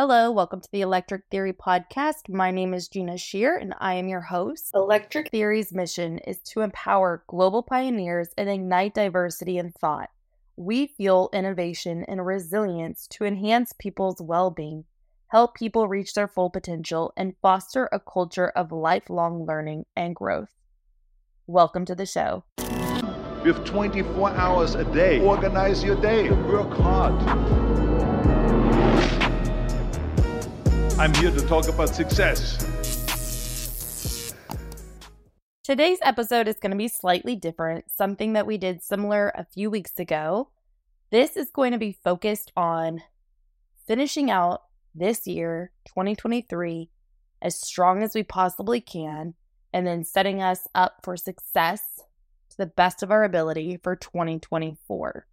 Hello, welcome to the Electric Theory Podcast. My name is Gina Scheer, and I am your host. Electric Theory's mission is to empower global pioneers and ignite diversity in thought. We fuel innovation and resilience to enhance people's well-being, help people reach their full potential, and foster a culture of lifelong learning and growth. Welcome to the show. You have 24 hours a day. Organize your day. Work hard. I'm here to talk about success. Today's episode is going to be slightly different, something that we did similar a few weeks ago. This is going to be focused on finishing out this year, 2023, as strong as we possibly can, and then setting us up for success to the best of our ability for 2024.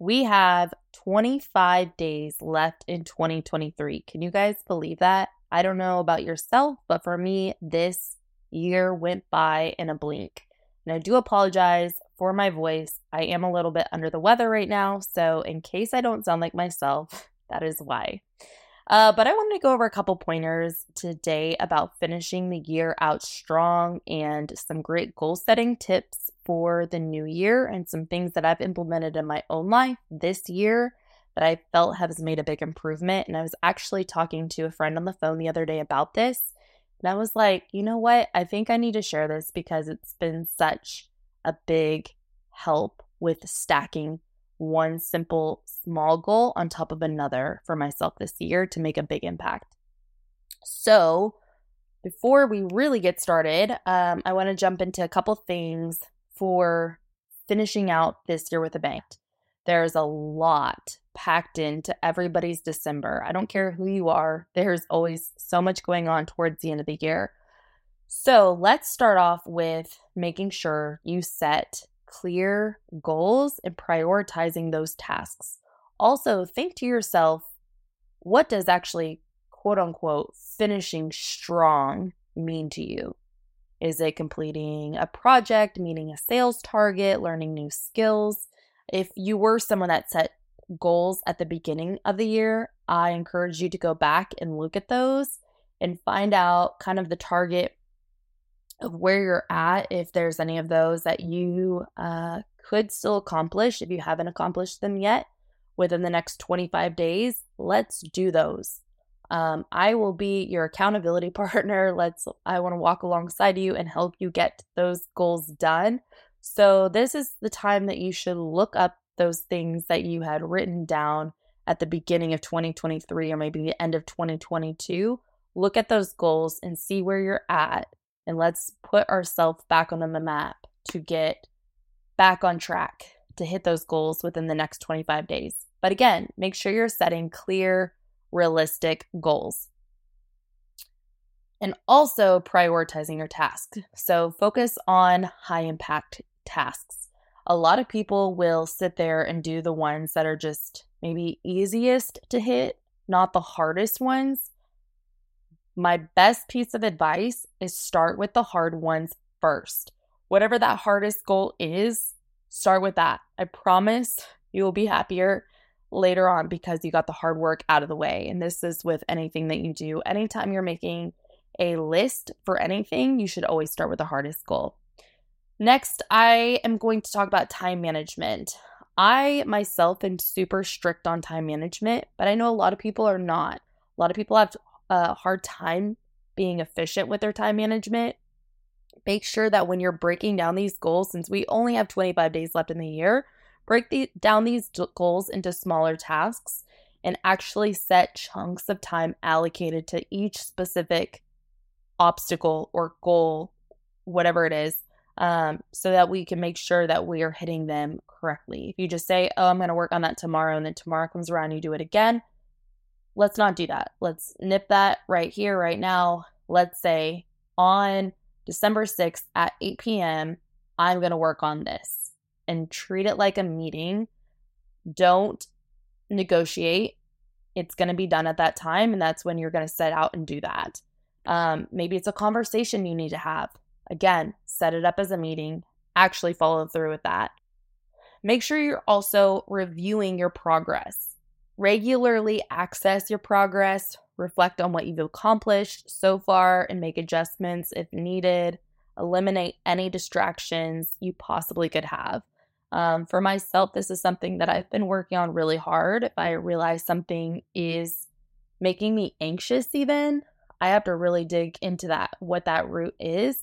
We have 25 days left in 2023. Can you guys believe that? I don't know about yourself, but for me, this year went by in a blink. And I do apologize for my voice. I am a little bit under the weather right now, so in case I don't sound like myself, that is why. But I wanted to go over a couple pointers today about finishing the year out strong and some great goal-setting tips for the new year and some things that I've implemented in my own life this year that I felt has made a big improvement. And I was actually talking to a friend on the phone the other day about this, and I was like, you know what? I think I need to share this because it's been such a big help with stacking one simple small goal on top of another for myself this year to make a big impact. So before we really get started, I want to jump into a couple things for finishing out this year with a bang. There's a lot packed into everybody's December. I don't care who you are. There's always so much going on towards the end of the year. So let's start off with making sure you set clear goals and prioritizing those tasks. Also, think to yourself, what does actually, quote unquote, finishing strong mean to you? Is it completing a project, meeting a sales target, learning new skills? If you were someone that set goals at the beginning of the year, I encourage you to go back and look at those and find out kind of the target of where you're at, if there's any of those that you could still accomplish if you haven't accomplished them yet within the next 25 days. Let's do those. I will be your accountability partner. I want to walk alongside you and help you get those goals done. So this is the time that you should look up those things that you had written down at the beginning of 2023 or maybe the end of 2022. Look at those goals and see where you're at. And let's put ourselves back on the map to get back on track to hit those goals within the next 25 days. But again, make sure you're setting clear, realistic goals. And also prioritizing your tasks. So focus on high impact tasks. A lot of people will sit there and do the ones that are just maybe easiest to hit, not the hardest ones. My best piece of advice is start with the hard ones first. Whatever that hardest goal is, start with that. I promise you will be happier later on because you got the hard work out of the way. And this is with anything that you do. Anytime you're making a list for anything, you should always start with the hardest goal. Next, I am going to talk about time management. I myself am super strict on time management, but I know a lot of people are not. A lot of people have a hard time being efficient with their time management. Make sure that when you're breaking down these goals, since we only have 25 days left in the year, break down these goals into smaller tasks and actually set chunks of time allocated to each specific obstacle or goal, whatever it is, so that we can make sure that we are hitting them correctly. If you just say, oh, I'm going to work on that tomorrow, and then tomorrow comes around, you do it again. Let's not do that. Let's nip that right here, right now. Let's say on December 6th at 8 p.m., I'm going to work on this, and treat it like a meeting. Don't negotiate. It's going to be done at that time, and that's when you're going to set out and do that. Maybe it's a conversation you need to have. Again, set it up as a meeting. Actually follow through with that. Make sure you're also reviewing your progress. Regularly access your progress, reflect on what you've accomplished so far, and make adjustments if needed. Eliminate any distractions you possibly could have. For myself, this is something that I've been working on really hard. If I realize something is making me anxious even, I have to really dig into that, what that root is,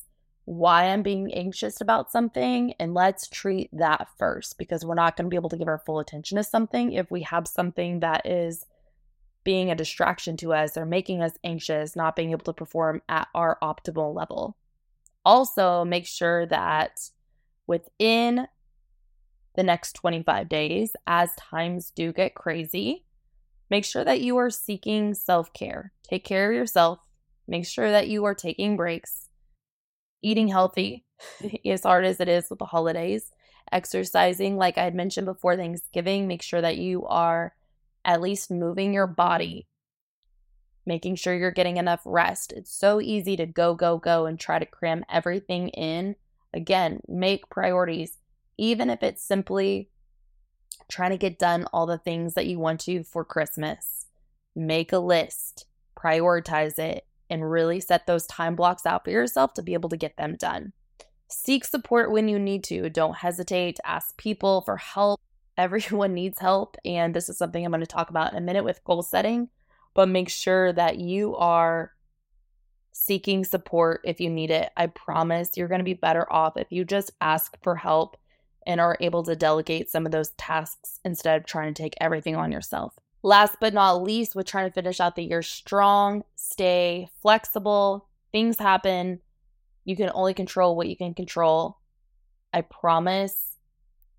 why I'm being anxious about something, and let's treat that first, because we're not going to be able to give our full attention to something if we have something that is being a distraction to us or making us anxious, not being able to perform at our optimal level. Also, make sure that within the next 25 days, as times do get crazy, make sure that you are seeking self-care. Take care of yourself. Make sure that you are taking breaks, eating healthy, as hard as it is with the holidays, exercising, like I had mentioned before Thanksgiving. Make sure that you are at least moving your body, making sure you're getting enough rest. It's so easy to go and try to cram everything in. Again, make priorities, even if it's simply trying to get done all the things that you want to for Christmas. Make a list, prioritize it, and really set those time blocks out for yourself to be able to get them done. Seek support when you need to. Don't hesitate to ask people for help. Everyone needs help, and this is something I'm going to talk about in a minute with goal setting. But make sure that you are seeking support if you need it. I promise you're going to be better off if you just ask for help and are able to delegate some of those tasks instead of trying to take everything on yourself. Last but not least, with trying to finish out the year strong, stay flexible. Things happen. You can only control what you can control. I promise.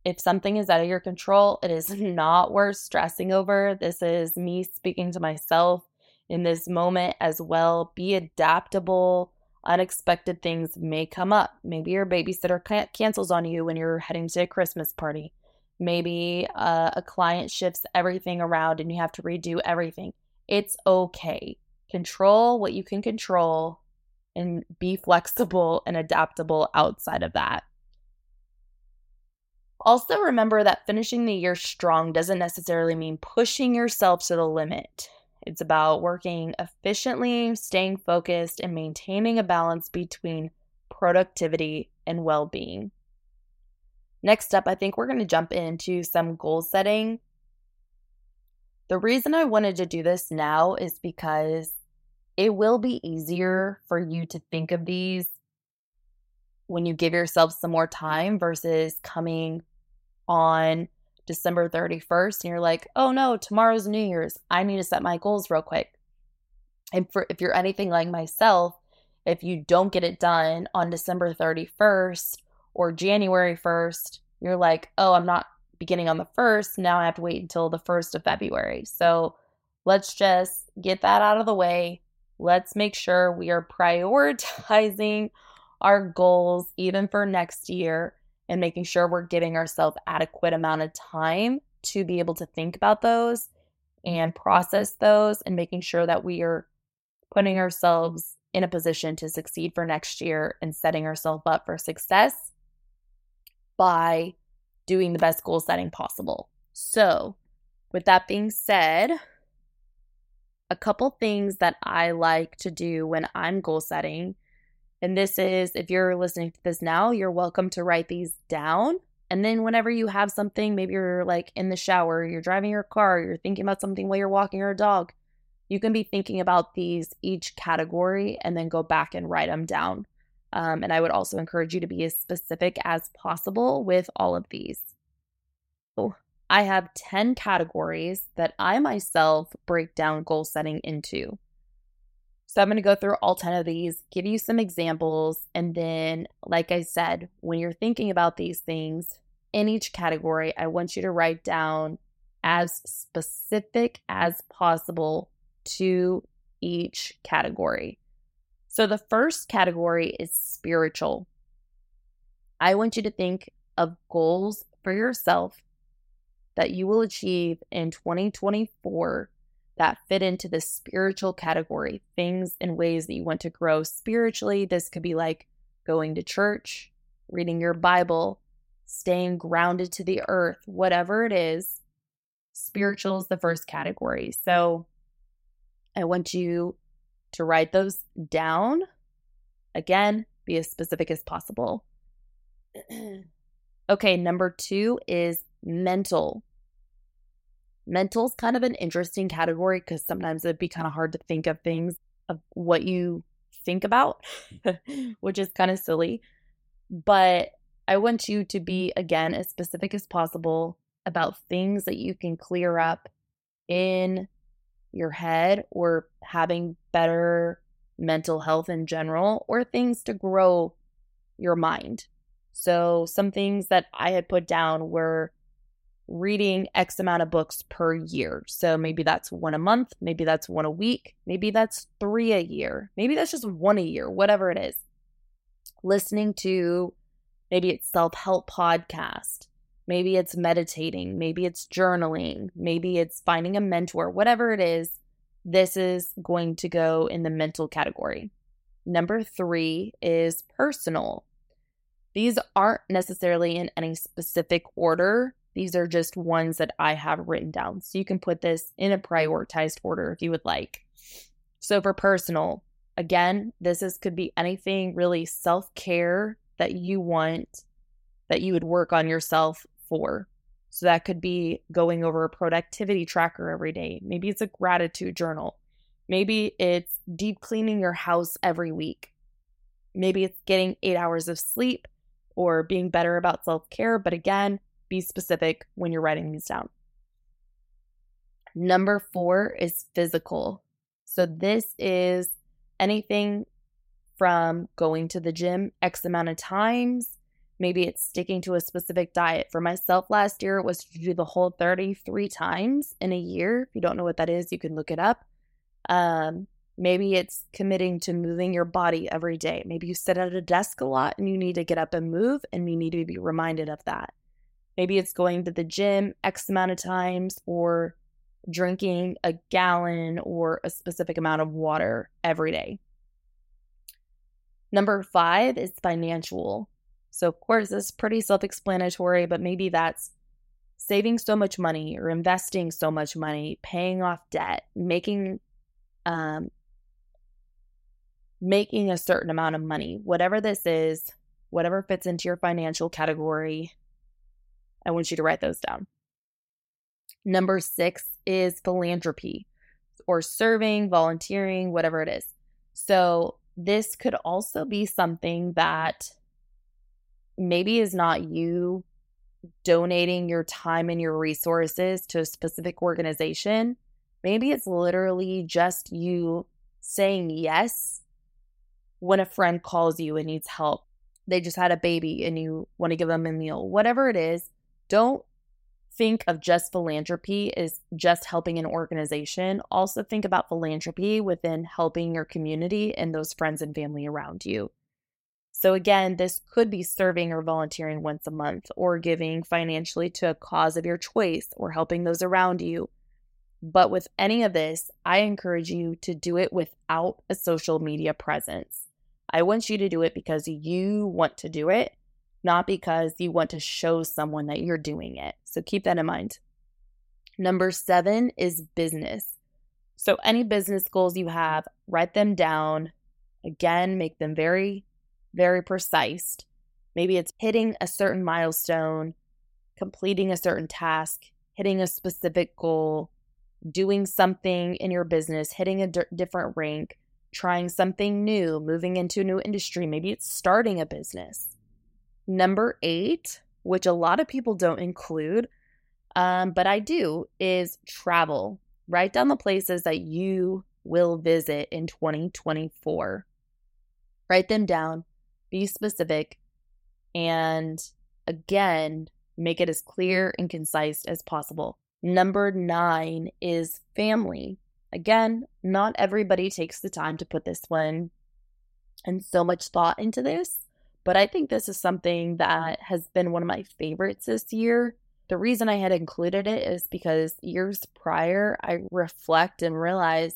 If something is out of your control, it is not worth stressing over. This is me speaking to myself in this moment as well. Be adaptable. Unexpected things may come up. Maybe your babysitter cancels on you when you're heading to a Christmas party. Maybe a client shifts everything around and you have to redo everything. It's okay. Control what you can control and be flexible and adaptable outside of that. Also, remember that finishing the year strong doesn't necessarily mean pushing yourself to the limit. It's about working efficiently, staying focused, and maintaining a balance between productivity and well-being. Next up, I think we're going to jump into some goal setting. The reason I wanted to do this now is because it will be easier for you to think of these when you give yourself some more time versus coming on December 31st and you're like, oh no, tomorrow's New Year's. I need to set my goals real quick. And if you're anything like myself, if you don't get it done on December 31st or January 1st, you're like, oh, I'm not beginning on the 1st. Now I have to wait until the 1st of February. So let's just get that out of the way. Let's make sure we are prioritizing our goals even for next year and making sure we're giving ourselves adequate amount of time to be able to think about those and process those and making sure that we are putting ourselves in a position to succeed for next year and setting ourselves up for success by doing the best goal setting possible. So with that being said, a couple things that I like to do when I'm goal setting. And this is, if you're listening to this now, you're welcome to write these down. And then whenever you have something, maybe you're like in the shower, you're driving your car, you're thinking about something while you're walking your dog, you can be thinking about these, each category, and then go back and write them down. And I would also encourage you to be as specific as possible with all of these. So I have 10 categories that I myself break down goal setting into. So I'm going to go through all 10 of these, give you some examples, and then, like I said, when you're thinking about these things, in each category, I want you to write down as specific as possible to each category. So the first category is spiritual. I want you to think of goals for yourself that you will achieve in 2024 that fit into the spiritual category, things and ways that you want to grow spiritually. This could be like going to church, reading your Bible, staying grounded to the earth, whatever it is. spiritual is the first category. So I want you to write those down. Again, be as specific as possible. Okay, number 2 is mental. Mental's kind of an interesting category because sometimes it'd be kind of hard to think of things of what you think about, which is kind of silly. But I want you to be, again, as specific as possible about things that you can clear up in your head or having better mental health in general, or things to grow your mind. So some things that I had put down were reading X amount of books per year. So maybe that's 1 a month, maybe that's 1 a week, maybe that's 3 a year, maybe that's just 1 a year, whatever it is. Listening to, maybe it's self-help podcast, maybe it's meditating, maybe it's journaling, maybe it's finding a mentor, whatever it is, this is going to go in the mental category. Number 3 is personal. These aren't necessarily in any specific order. These are just ones that I have written down. So you can put this in a prioritized order if you would like. So for personal, again, could be anything really self-care that you want, that you would work on yourself for. So that could be going over a productivity tracker every day. Maybe it's a gratitude journal. Maybe it's deep cleaning your house every week. Maybe it's getting 8 hours of sleep or being better about self-care. But again, be specific when you're writing these down. Number 4 is physical. So this is anything from going to the gym X amount of times. Maybe it's sticking to a specific diet. For myself last year, it was to do the Whole30 3 times in a year. If you don't know what that is, you can look it up. Maybe it's committing to moving your body every day. Maybe you sit at a desk a lot and you need to get up and move, and you need to be reminded of that. Maybe it's going to the gym X amount of times or drinking a gallon or a specific amount of water every day. Number 5 is financial. So, of course, it's pretty self-explanatory, but maybe that's saving so much money or investing so much money, paying off debt, making a certain amount of money. Whatever this is, whatever fits into your financial category, I want you to write those down. Number 6 is philanthropy, or serving, volunteering, whatever it is. So this could also be something that maybe is not you donating your time and your resources to a specific organization. Maybe it's literally just you saying yes when a friend calls you and needs help. They just had a baby and you want to give them a meal. Whatever it is, don't think of just philanthropy as just helping an organization. Also think about philanthropy within helping your community and those friends and family around you. So again, this could be serving or volunteering once a month, or giving financially to a cause of your choice, or helping those around you. But with any of this, I encourage you to do it without a social media presence. I want you to do it because you want to do it, not because you want to show someone that you're doing it. So keep that in mind. Number 7 is business. So any business goals you have, write them down. Again, make them very, very precise. Maybe it's hitting a certain milestone, completing a certain task, hitting a specific goal, doing something in your business, hitting a different rank, trying something new, moving into a new industry. Maybe it's starting a business. Number 8, which a lot of people don't include, but I do, is travel. Write down the places that you will visit in 2024. Write them down, be specific, and again, make it as clear and concise as possible. Number 9 is family. Again, not everybody takes the time to put this one and so much thought into this. But I think this is something that has been one of my favorites this year. The reason I had included it is because years prior, I reflect and realize,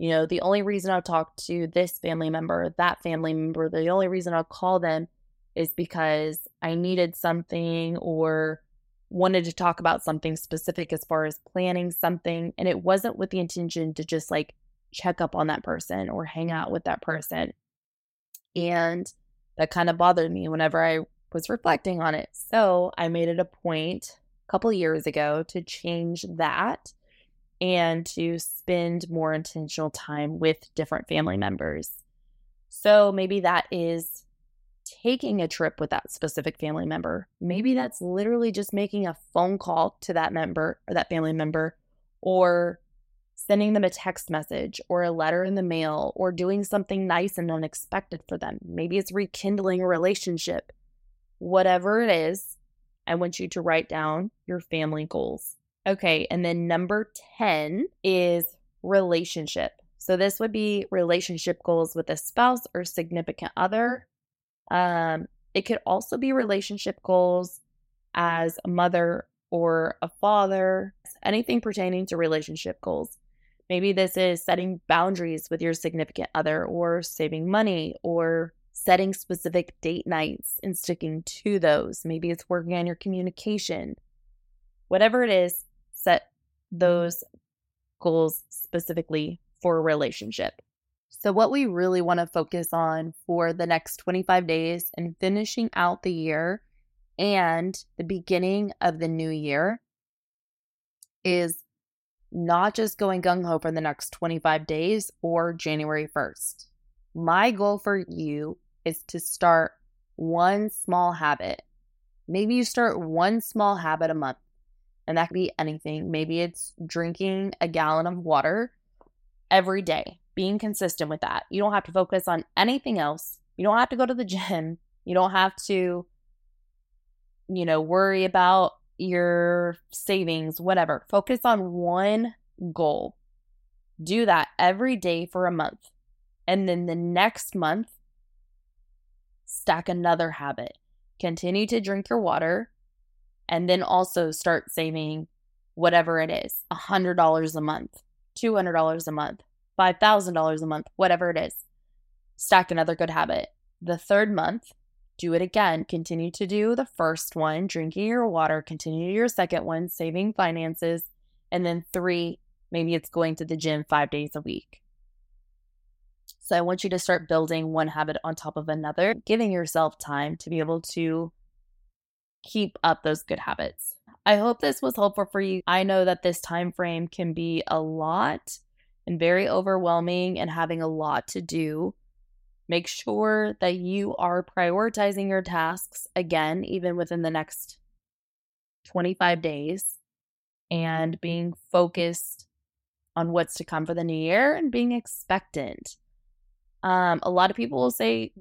the only reason I'll talk to this family member, that family member, the only reason I'll call them is because I needed something, or wanted to talk about something specific as far as planning something, and it wasn't with the intention to just like check up on that person or hang out with that person. And that kind of bothered me whenever I was reflecting on it. So I made it a point a couple years ago to change that and to spend more intentional time with different family members. So maybe that is taking a trip with that specific family member. Maybe that's literally just making a phone call to that member or that family member, or sending them a text message or a letter in the mail, or doing something nice and unexpected for them. Maybe it's rekindling a relationship. Whatever it is, I want you to write down your family goals. Okay, and then number 10 is relationship. So this would be relationship goals with a spouse or significant other. It could also be relationship goals as a mother or a father, anything pertaining to relationship goals. Maybe this is setting boundaries with your significant other, or saving money, or setting specific date nights and sticking to those. Maybe it's working on your communication. Whatever it is, set those goals specifically for a relationship. So what we really want to focus on for the next 25 days and finishing out the year and the beginning of the new year is not just going gung-ho for the next 25 days or January 1st. My goal for you is to start one small habit. Maybe you start one small habit a month, and that could be anything. Maybe it's drinking a gallon of water every day, being consistent with that. You don't have to focus on anything else. You don't have to go to the gym. You don't have to, worry about your savings, whatever. Focus on one goal. Do that every day for a month. And then the next month, stack another habit. Continue to drink your water, and then also start saving whatever it is, $100 a month, $200 a month, $5,000 a month, whatever it is. Stack another good habit. The third month, do it again. Continue to do the first one, drinking your water. Continue your second one, saving finances. And then 3, maybe it's going to the gym 5 days a week. So I want you to start building one habit on top of another, giving yourself time to be able to keep up those good habits. I hope this was helpful for you. I know that this time frame can be a lot and very overwhelming and having a lot to do. Make sure that you are prioritizing your tasks again, even within the next 25 days, and being focused on what's to come for the new year and being expectant. A lot of people will say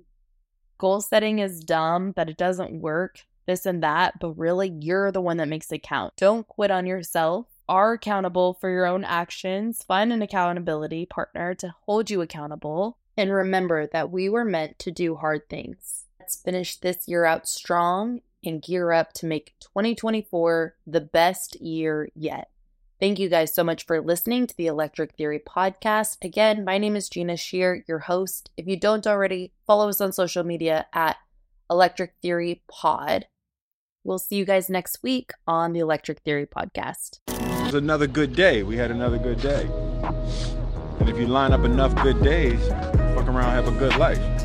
goal setting is dumb, that it doesn't work, this and that, but really you're the one that makes it count. Don't quit on yourself. Are accountable for your own actions. Find an accountability partner to hold you accountable. And remember that we were meant to do hard things. Let's finish this year out strong and gear up to make 2024 the best year yet. Thank you guys so much for listening to the Electric Theory Podcast. Again, my name is Gina Scheer, your host. If you don't already, follow us on social media at Electric Theory Pod. We'll see you guys next week on the Electric Theory Podcast. It was another good day. We had another good day. And if you line up enough good days, fuck around, have a good life.